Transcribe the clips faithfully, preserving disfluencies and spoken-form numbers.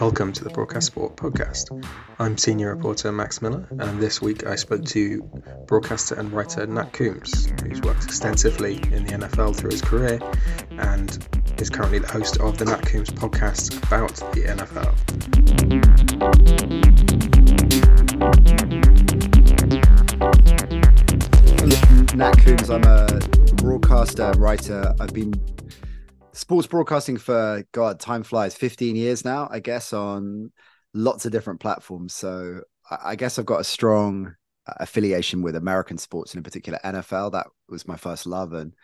Welcome to the Broadcast Sport podcast. I'm senior reporter Max Miller, and this week I spoke to broadcaster and writer Nat Coombs, who's worked extensively in the N F L through his career and is currently the host of the Nat Coombs podcast about the N F L. Nat Coombs, I'm a broadcaster, writer. I've been sports broadcasting for, God, time flies, fifteen years now, I guess, on lots of different platforms. So I guess I've got a strong affiliation with American sports and in particular N F L. That was my first love and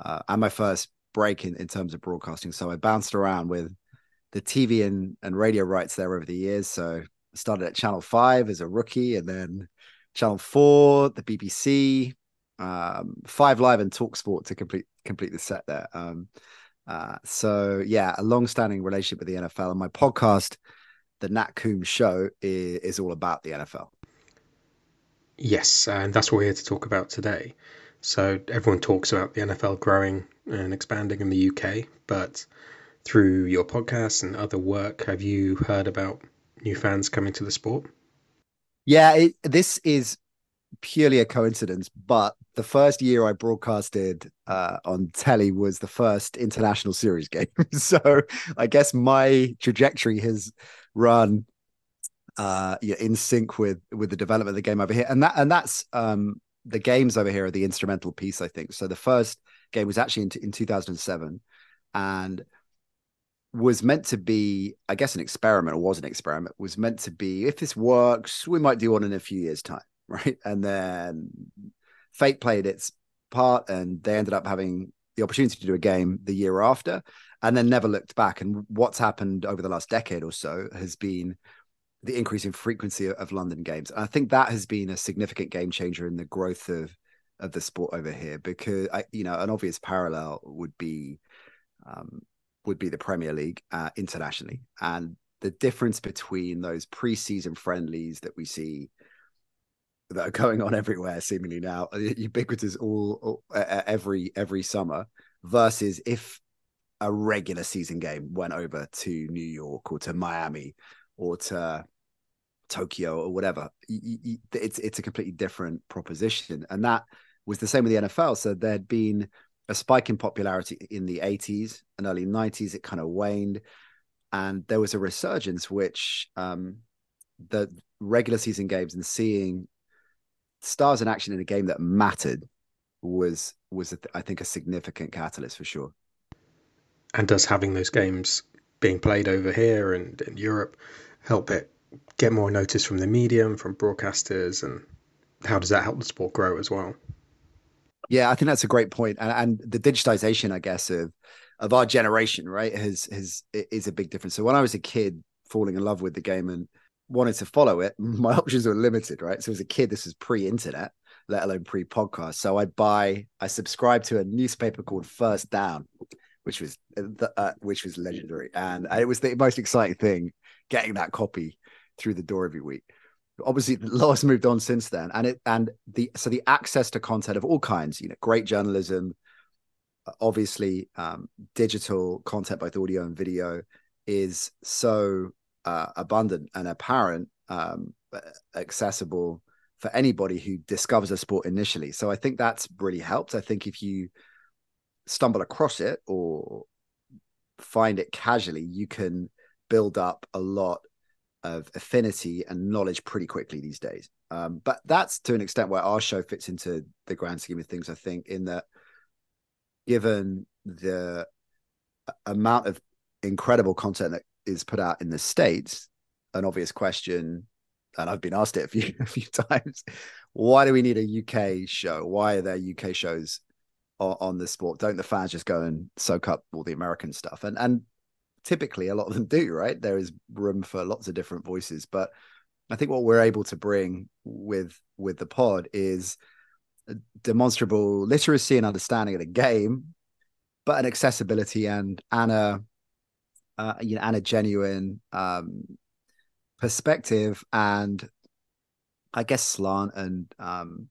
uh, and my first break in, in terms of broadcasting. So I bounced around with the T V and, and radio rights there over the years. So I started at Channel five as a rookie, and then Channel four, the B B C, um, five live and TalkSport to complete complete the set there. Um Uh, so yeah, a long-standing relationship with the N F L, and my podcast, The Nat Coombs Show, is, is all about the N F L. Yes, and that's what we're here to talk about today. So everyone talks about the N F L growing and expanding in the U K, but through your podcast and other work, have you heard about new fans coming to the sport? Yeah, it, this is purely a coincidence, but the first year I broadcasted uh, on telly was the first international series game. So I guess my trajectory has run uh, yeah, in sync with with the development of the game over here. And that and that's um, the games over here are the instrumental piece, I think. So the first game was actually in, t- in two thousand seven and was meant to be, I guess, an experiment, or was an experiment, was meant to be, if this works, we might do one in a few years' time, right? And then fate played its part, and they ended up having the opportunity to do a game the year after, and then never looked back. And what's happened over the last decade or so has been the increase in frequency of London games. And I think that has been a significant game changer in the growth of of the sport over here, because I, you know, an obvious parallel would be um, would be the Premier League uh, internationally, and the difference between those pre-season friendlies that we see that are going on everywhere seemingly now, ubiquitous all, all uh, every every summer, versus if a regular season game went over to New York or to Miami or to Tokyo or whatever. It's it's a completely different proposition, and that was the same with the N F L. So there'd been a spike in popularity in the eighties and early nineties. It kind of waned, and there was a resurgence, which um, the regular season games and seeing stars in action in a game that mattered was was a th- I think a significant catalyst for sure. And does having those games being played over here and in Europe help it get more notice from the medium, from broadcasters, and how does that help the sport grow as well? Yeah, I think that's a great point, and, and the digitization, I guess, of of our generation, right, has has is a big difference. So when I was a kid, falling in love with the game and wanted to follow it, my options were limited, right? So as a kid, this was pre-internet, let alone pre-podcast. So I'd buy, I subscribed to a newspaper called First Down, which was the, uh, which was legendary. And it was the most exciting thing, getting that copy through the door every week. Obviously, the law's moved on since then. And it and the so the access to content of all kinds, you know, great journalism, obviously um, digital content, both audio and video, is so Uh, abundant and apparent, um, accessible for anybody who discovers a sport initially. So I think that's really helped. I think if you stumble across it or find it casually, you can build up a lot of affinity and knowledge pretty quickly these days. Um, but that's to an extent where our show fits into the grand scheme of things, I think, in that given the amount of incredible content that is put out in the States, an obvious question, and I've been asked it a few, a few times, why do we need a U K show? Why are there U K shows on, on the sport? Don't the fans just go and soak up all the American stuff? And and typically a lot of them do, right? There is room for lots of different voices, but I think what we're able to bring with with the pod is demonstrable literacy and understanding of the game, but an accessibility and and a Uh, you know, and a genuine um, perspective, and I guess slant and um,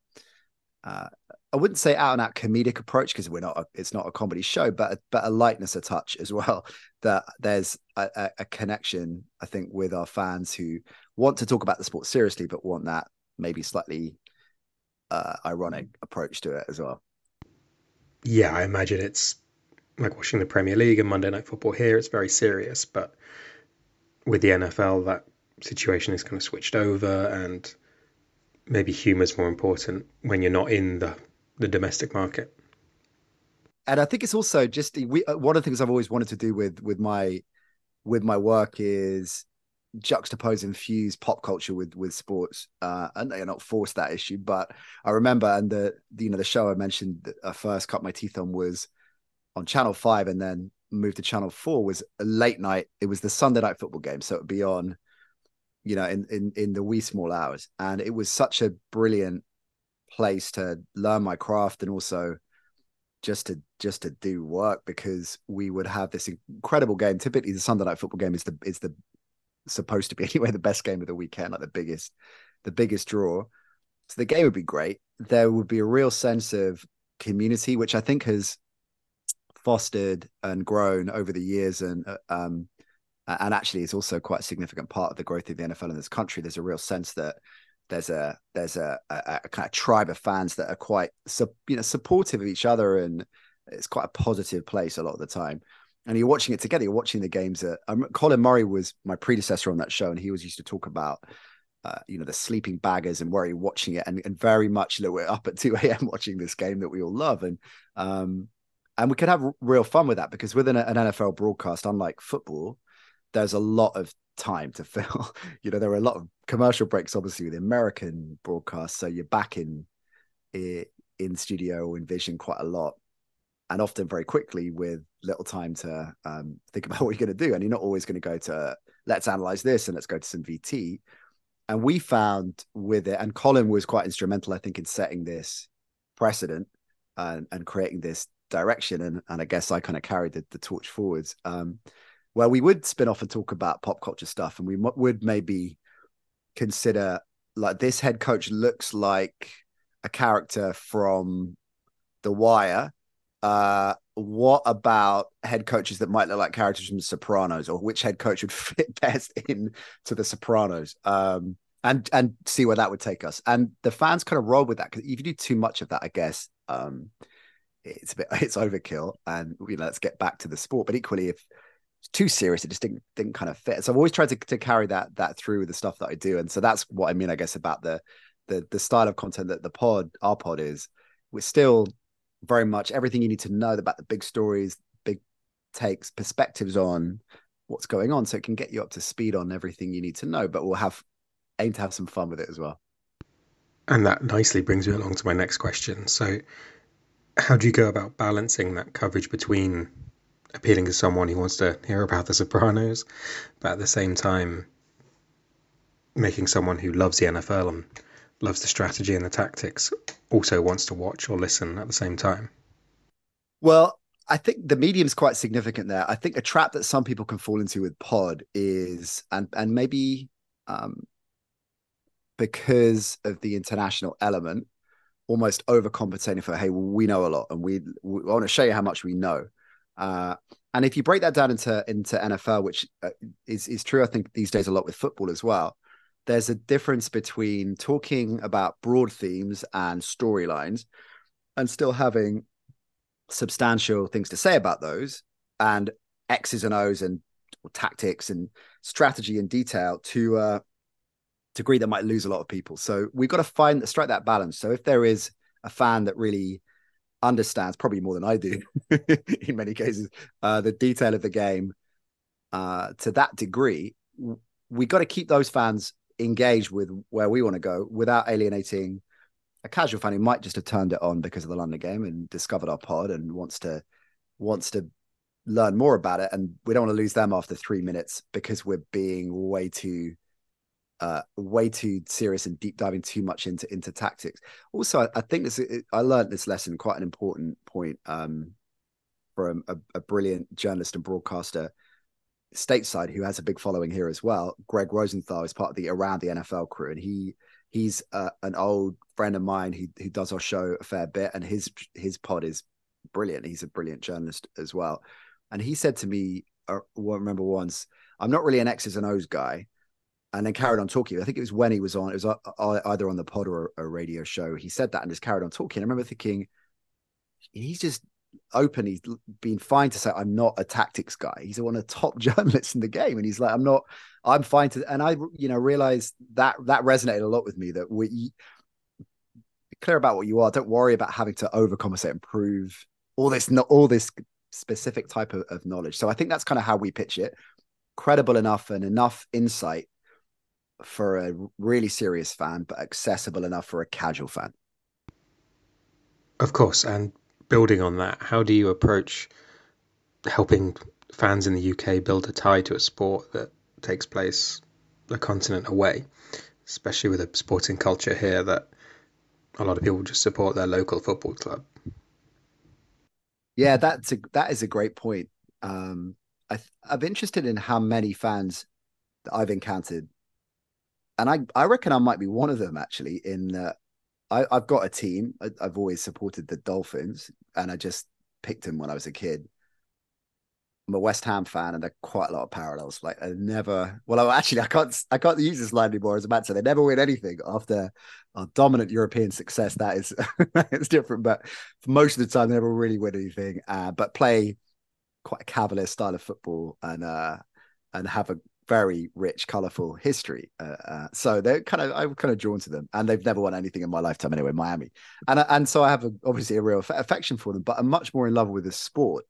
uh, I wouldn't say out and out comedic approach, because we're not a, it's not a comedy show, but a, but a lightness, a touch as well, that there's a, a connection, I think, with our fans who want to talk about the sport seriously, but want that maybe slightly uh, ironic approach to it as well. Yeah, I imagine it's like watching the Premier League and Monday Night Football here. It's very serious, but with the N F L, that situation is kind of switched over, and maybe humor's more important when you're not in the the domestic market. And I think it's also just we, one of the things I've always wanted to do with with my with my work is juxtapose and fuse pop culture with with sports. Uh, and you're not forced that issue, but I remember, and the, the you know the show I mentioned that I first cut my teeth on was on Channel Five, and then moved to Channel Four, was a late night. It was the Sunday night football game, so it'd be on, you know, in in in the wee small hours, and it was such a brilliant place to learn my craft, and also just to just to do work, because we would have this incredible game. Typically, the Sunday night football game is the is the supposed to be, anyway, the best game of the weekend, like the biggest the biggest draw. So the game would be great. There would be a real sense of community, which I think has fostered and grown over the years, and um and actually is also quite a significant part of the growth of the N F L in this country. There's a real sense that there's a there's a, a, a kind of tribe of fans that are quite you know supportive of each other, and it's quite a positive place a lot of the time. And you're watching it together. You're watching the games. That, um, Colin Murray was my predecessor on that show, and he was used to talk about uh, you know the sleeping baggers and where you're watching it, and and very much that we're up at two a.m. watching this game that we all love, and um and we can have real fun with that, because within an N F L broadcast, unlike football, there's a lot of time to fill. You know, there were a lot of commercial breaks, obviously, with the American broadcast. So you're back in, in studio or in vision quite a lot, and often very quickly, with little time to um, think about what you're going to do. And you're not always going to go to, let's analyze this and let's go to some V T. And we found with it, and Colin was quite instrumental, I think, in setting this precedent and, and creating this direction. And, and I guess I kind of carried the, the torch forwards. Um, Well, we would spin off and talk about pop culture stuff, and we m- would maybe consider, like, this head coach looks like a character from The Wire. Uh, what about head coaches that might look like characters from The Sopranos, or which head coach would fit best in to The Sopranos? Um, and and see where that would take us. And the fans kind of roll with that, because if you do too much of that, I guess um, it's a bit it's overkill. And you know, let's get back to the sport. But equally, if it's too serious, it just didn't didn't kind of fit. So I've always tried to, to carry that that through with the stuff that I do, and so that's what I mean, I guess, about the the the style of content that the pod, our pod, is. We're still very much everything you need to know about the big stories, big takes, perspectives on what's going on, so it can get you up to speed on everything you need to know. But we'll have aim to have some fun with it as well. And that nicely brings me along to my next question. So, how do you go about balancing that coverage between appealing to someone who wants to hear about The Sopranos, but at the same time making someone who loves the N F L and loves the strategy and the tactics also wants to watch or listen at the same time? Well, I think the medium's quite significant there. I think a trap that some people can fall into with pod is, and and maybe um, because of the international element, almost overcompensating for, hey, well, we know a lot, and we, we want to show you how much we know. Uh, and if you break that down into into N F L, which uh, is is true, I think, these days a lot with football as well, there's a difference between talking about broad themes and storylines and still having substantial things to say about those, and X's and O's and tactics and strategy in detail, to a degree that might lose a lot of people. So we've got to find strike that balance. So if there is a fan that really understands, probably more than I do in many cases, uh, the detail of the game uh, to that degree, we got to keep those fans engaged with where we want to go without alienating a casual fan who might just have turned it on because of the London game and discovered our pod and wants to wants to learn more about it. And we don't want to lose them after three minutes because we're being way too Uh, way too serious and deep diving too much into into tactics. Also, I, I think this I learned this lesson, quite an important point um, from a, a brilliant journalist and broadcaster stateside who has a big following here as well. Greg Rosenthal is part of the Around the N F L crew, and he he's uh, an old friend of mine who who does our show a fair bit, and his his pod is brilliant. He's a brilliant journalist as well. And he said to me, I remember once, I'm not really an X's and O's guy. And then carried on talking. I think it was when he was on, it was either on the pod or a radio show. He said that and just carried on talking. I remember thinking, he's just openly been fine to say, I'm not a tactics guy. He's one of the top journalists in the game. And he's like, I'm not, I'm fine to, and I, you know, realized that that resonated a lot with me, that we be clear about what you are. Don't worry about having to overcompensate and prove all this, not all this specific type of, of knowledge. So I think that's kind of how we pitch it. Credible enough and enough insight for a really serious fan, but accessible enough for a casual fan. Of course. And building on that, how do you approach helping fans in the U K build a tie to a sport that takes place a continent away, especially with a sporting culture here that a lot of people just support their local football club? Yeah, that's a, that is a great point. Um, I th- I'm interested in how many fans that I've encountered, and I, I reckon I might be one of them, actually, in that I, I've got a team. I, I've always supported the Dolphins, and I just picked them when I was a kid. I'm a West Ham fan, and there are quite a lot of parallels. Like, I never, well, I, actually, I can't I can't use this line anymore. As a man, so they never win anything after our dominant European success. That is, it's different, but for most of the time, they never really win anything, uh, but play quite a cavalier style of football, and uh, and have a very rich, colorful history. Uh, uh, so they're kind of, I'm kind of drawn to them, and they've never won anything in my lifetime anyway, Miami. And and so I have a, obviously a real aff- affection for them, but I'm much more in love with the sport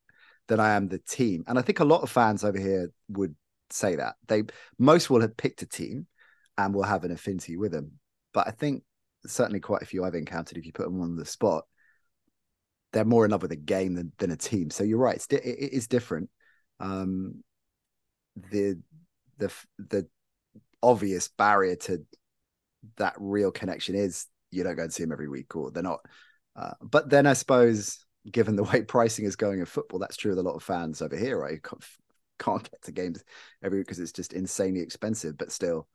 than I am the team. And I think a lot of fans over here would say that. They, most will have picked a team and will have an affinity with them. But I think certainly quite a few I've encountered, if you put them on the spot, they're more in love with a game than, than a team. So you're right. It's di- it is different. Um, the, the the obvious barrier to that real connection is you don't go and see them every week, or they're not. Uh, but then I suppose, given the way pricing is going in football, that's true with a lot of fans over here, right? You can't, can't get to games every week because it's just insanely expensive, but still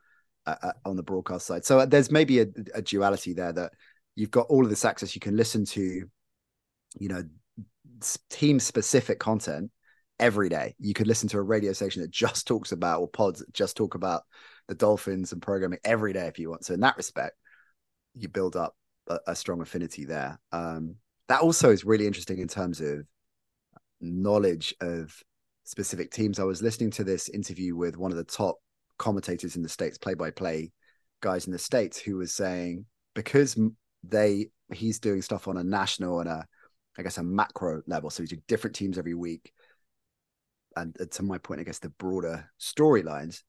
uh, uh, on the broadcast side. So there's maybe a, a duality there, that you've got all of this access. You can listen to, you know, team specific content every day. You could listen to a radio station that just talks about, or pods that just talk about the Dolphins and programming every day if you want. So in that respect, you build up a, a strong affinity there. Um, that also is really interesting in terms of knowledge of specific teams. I was listening to this interview with one of the top commentators in the States, play-by-play guys in the States, who was saying, because they, he's doing stuff on a national and a, I guess, a macro level. So he's doing different teams every week. And to my point, I guess the broader storylines,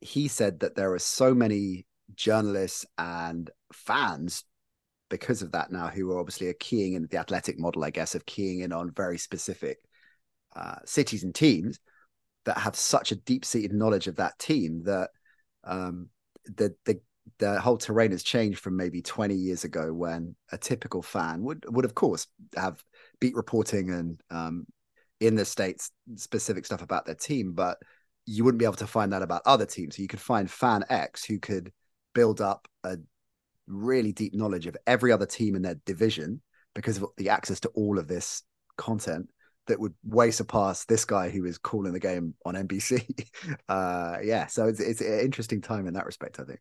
he said that there are so many journalists and fans because of that now, who are obviously are keying in the athletic model, I guess, of keying in on very specific uh, cities and teams that have such a deep-seated knowledge of that team that um, the, the the whole terrain has changed from maybe twenty years ago, when a typical fan would, would of course, have beat reporting and um, in the States specific stuff about their team, but you wouldn't be able to find that about other teams. So you could find fan X who could build up a really deep knowledge of every other team in their division because of the access to all of this content that would way surpass this guy who is calling the game on N B C. uh, yeah, so it's, it's an interesting time in that respect, I think.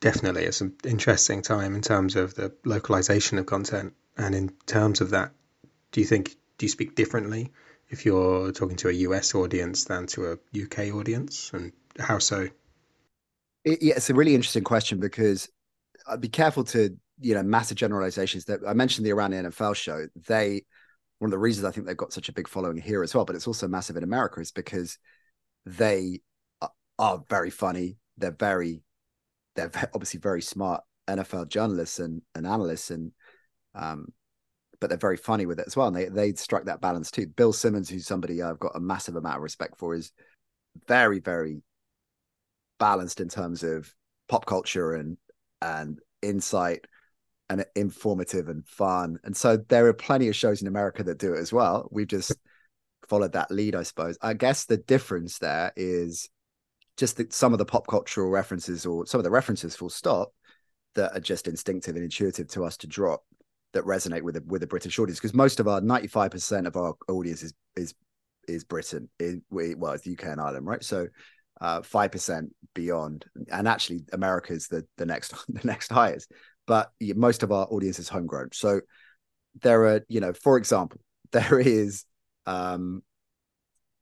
Definitely. It's an interesting time in terms of the localization of content. And in terms of that, do you think, do you speak differently if you're talking to a U S audience than to a U K audience? And how so? It, yeah, it's a really interesting question, because I'd be careful to, you know, massive generalizations. That I mentioned the Around the N F L show. They, one of the reasons I think they've got such a big following here as well, but it's also massive in America, is because they are, are very funny. They're very, they're obviously very smart N F L journalists and, and analysts, and, um, but they're very funny with it as well. And they, they struck that balance too. Bill Simmons, who's somebody I've got a massive amount of respect for, is very, very balanced in terms of pop culture and, and insight, and informative and fun. And so there are plenty of shows in America that do it as well. We've just followed that lead, I suppose. I guess the difference there is just the, some of the pop cultural references, or some of the references full stop, that are just instinctive and intuitive to us to drop, that resonate with a, with a British audience, because most of our ninety-five percent of our audience is is is Britain, is, well, it's the U K and Ireland, right? So uh, five percent beyond, and actually America's the the next the next highest. But most of our audience is homegrown. So there are, you know, for example, there is um,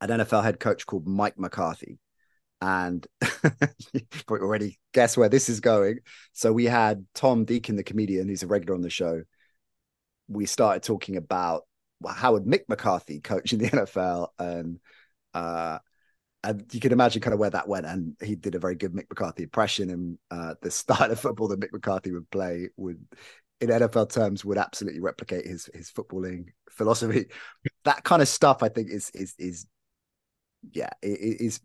an N F L head coach called Mike McCarthy. And you probably already guess where this is going. So we had Tom Deacon, the comedian, who's a regular on the show. We started talking about, well, how would Mick McCarthy coach in the N F L? And, uh, and you can imagine kind of where that went. And he did a very good Mick McCarthy impression. And uh, the style of football that Mick McCarthy would play would, in N F L terms, would absolutely replicate his his footballing philosophy. That kind of stuff, I think, is, is, is yeah, is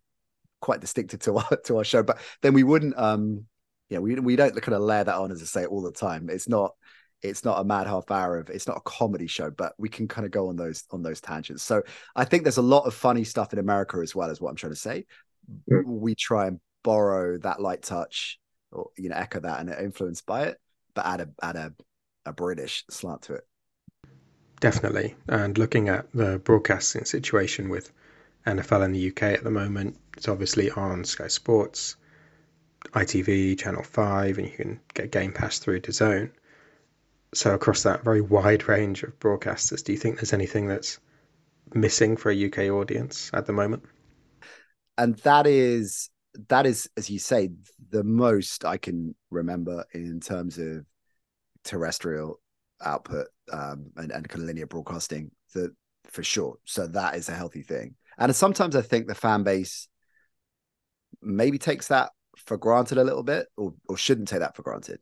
quite distinctive to our, to our show. But then we wouldn't, um, you know, we, we don't kind of layer that on, as I say, all the time. It's not, it's not a mad half hour of, it's not a comedy show, but we can kind of go on those, on those tangents. So I think there's a lot of funny stuff in America as well, is what I'm trying to say. Yeah. We try and borrow that light touch, or, you know, echo that and influenced by it, but add a, add a, a British slant to it. Definitely. And looking at the broadcasting situation with N F L in the U K at the moment, it's obviously on Sky Sports, I T V, Channel five, and you can get Game Pass through DAZN. So across that very wide range of broadcasters, do you think there's anything that's missing for a U K audience at the moment? And that is, that is, as you say, the most I can remember in terms of terrestrial output, um, and, and kind of linear broadcasting, that for sure. So that is a healthy thing. And sometimes I think the fan base maybe takes that for granted a little bit, or, or shouldn't take that for granted.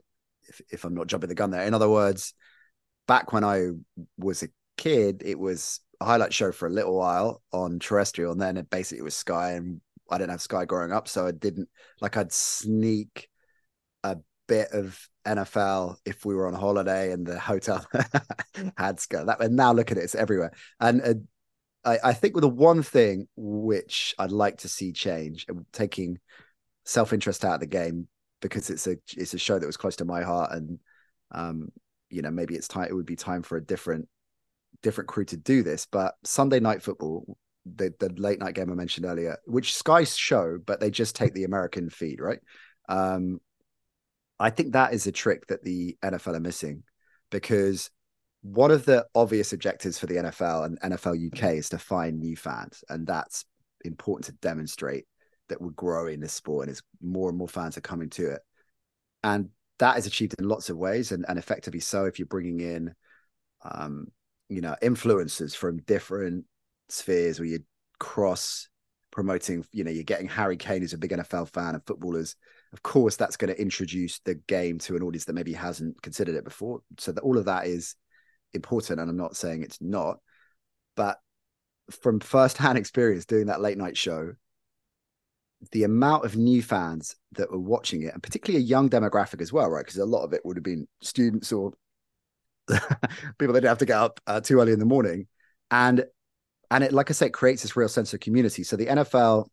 If, if I'm not jumping the gun there. In other words, back when I was a kid, it was a highlight show for a little while on terrestrial, and then it basically was Sky, and I didn't have Sky growing up, so I didn't, like, I'd sneak a bit of N F L if we were on holiday and the hotel had Sky. That, and now look at it, it's everywhere. And uh, I, I think with the one thing which I'd like to see change, taking self-interest out of the game, because it's a it's a show that was close to my heart, and um, you know, maybe it's time, it would be time for a different different crew to do this. But Sunday Night Football, the, the late night game I mentioned earlier, which Sky show, but they just take the American feed, right? Um, I think that is a trick that the N F L are missing, because one of the obvious objectives for the N F L and N F L U K is to find new fans, and that's important to demonstrate that we're growing this sport, and it's more and more fans are coming to it. And that is achieved in lots of ways, and, and effectively so, if you're bringing in, um, you know, influencers from different spheres, where you're cross promoting, you know, you're getting Harry Kane, who's a big N F L fan, and footballers. Of course, that's going to introduce the game to an audience that maybe hasn't considered it before. So that all of that is important. And I'm not saying it's not, but from firsthand experience doing that late night show, the amount of new fans that were watching it, and particularly a young demographic as well, right? Because a lot of it would have been students or people that didn't have to get up uh, too early in the morning. And, and it, like I said, creates this real sense of community. So the N F L,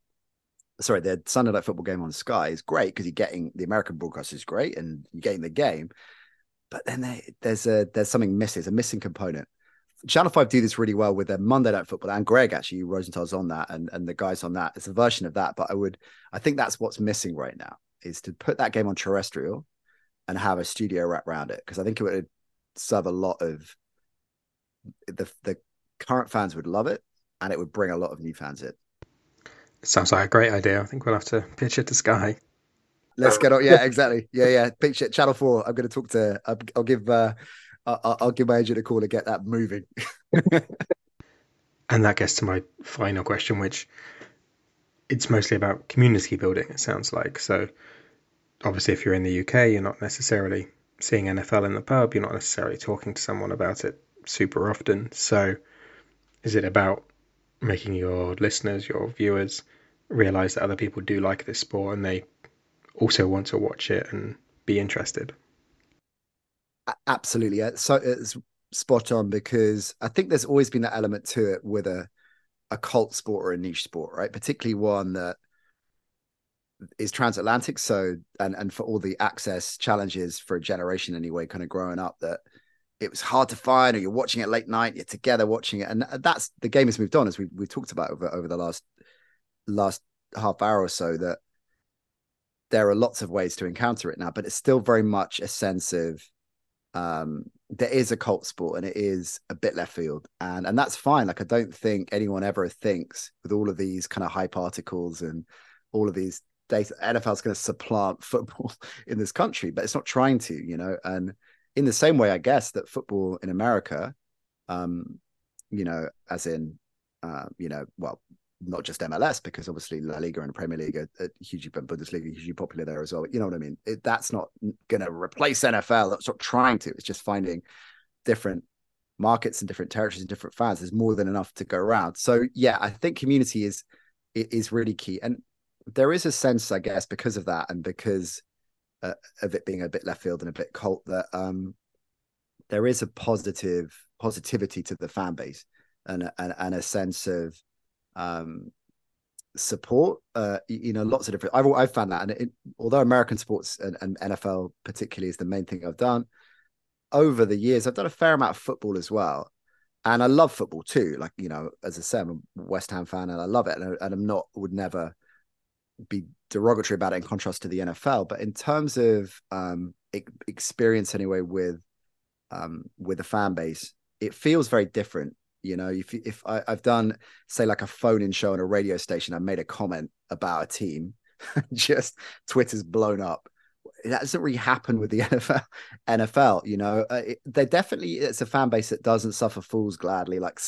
sorry, the Sunday Night Football game on Sky is great, because you're getting the American broadcast is great, and you're getting the game, but then they, there's a, there's something missing, there's a missing component. Channel five do this really well with their Monday Night Football, and Greg, actually, Rosenthal's on that, and, and the guys on that. It's a version of that, but I would, I think that's what's missing right now, is to put that game on terrestrial and have a studio wrap around it, because I think it would serve a lot of, the the current fans would love it, and it would bring a lot of new fans in. It sounds like a great idea. I think we'll have to pitch it to Sky. Let's get on. Yeah, exactly. Yeah, yeah. Pitch it. Channel four. I'm going to talk to, I'll, I'll give... Uh, I'll, I'll give my agent a call to get that moving. And that gets to my final question, which it's mostly about community building, it sounds like. So obviously, if you're in the U K, you're not necessarily seeing N F L in the pub. You're not necessarily talking to someone about it super often. So is it about making your listeners, your viewers, realize that other people do like this sport and they also want to watch it and be interested? Absolutely. So it's spot on, because I think there's always been that element to it with a, a cult sport or a niche sport, right? Particularly one that is transatlantic. So, and, and for all the access challenges for a generation anyway, kind of growing up, that it was hard to find, or you're watching it late night, you're together watching it. And that's, the game has moved on, as we we talked about over, over the last, last half hour or so, that there are lots of ways to encounter it now, but it's still very much a sense of, um, there is a cult sport and it is a bit left field, and, and that's fine. Like, I don't think anyone ever thinks, with all of these kind of hype articles and all of these data, N F L is going to supplant football in this country, but it's not trying to, you know, and in the same way, I guess, that football in America, um, you know, as in, uh, you know, well, not just M L S, because obviously La Liga and Premier League are, are hugely, Bundesliga are hugely popular there as well. You know what I mean? It, that's not going to replace N F L. That's not trying to. It's just finding different markets and different territories and different fans. There's more than enough to go around. So yeah, I think community is it is really key. And there is a sense, I guess, because of that, and because uh, of it being a bit left field and a bit cult, that um, there is a positive positivity to the fan base, and and, and a sense of um support, uh you know, lots of different, I've, I've found that. And it, although American sports and, and N F L particularly is the main thing I've done over the years, I've done a fair amount of football as well, and I love football too. Like, you know, as I said, I'm a West Ham fan and I love it, and, and I'm not, would never be derogatory about it in contrast to the N F L, but in terms of um experience anyway with um with a fan base, it feels very different. You know, if if I, I've done, say, like a phone-in show on a radio station, I made a comment about a team, just Twitter's blown up. That doesn't really happen with the N F L, N F L, you know. Uh, it, they're definitely, it's a fan base that doesn't suffer fools gladly, like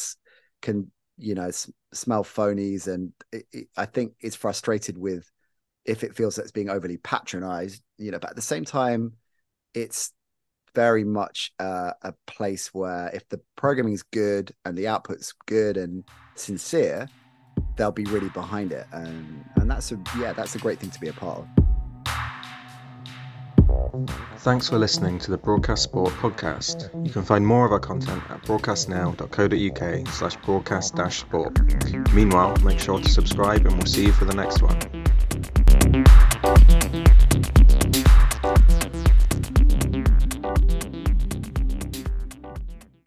can, you know, s- smell phonies. And it, it, I think it's frustrated with, if it feels that it's being overly patronized, you know, but at the same time, it's very much uh, a place where if the programming is good and the output's good and sincere, they'll be really behind it. And, and that's a, yeah, that's a great thing to be a part of. Thanks for listening to the Broadcast Sport podcast. You can find more of our content at broadcastnow dot co dot uk slash broadcast dash sport. Meanwhile, make sure to subscribe and we'll see you for the next one.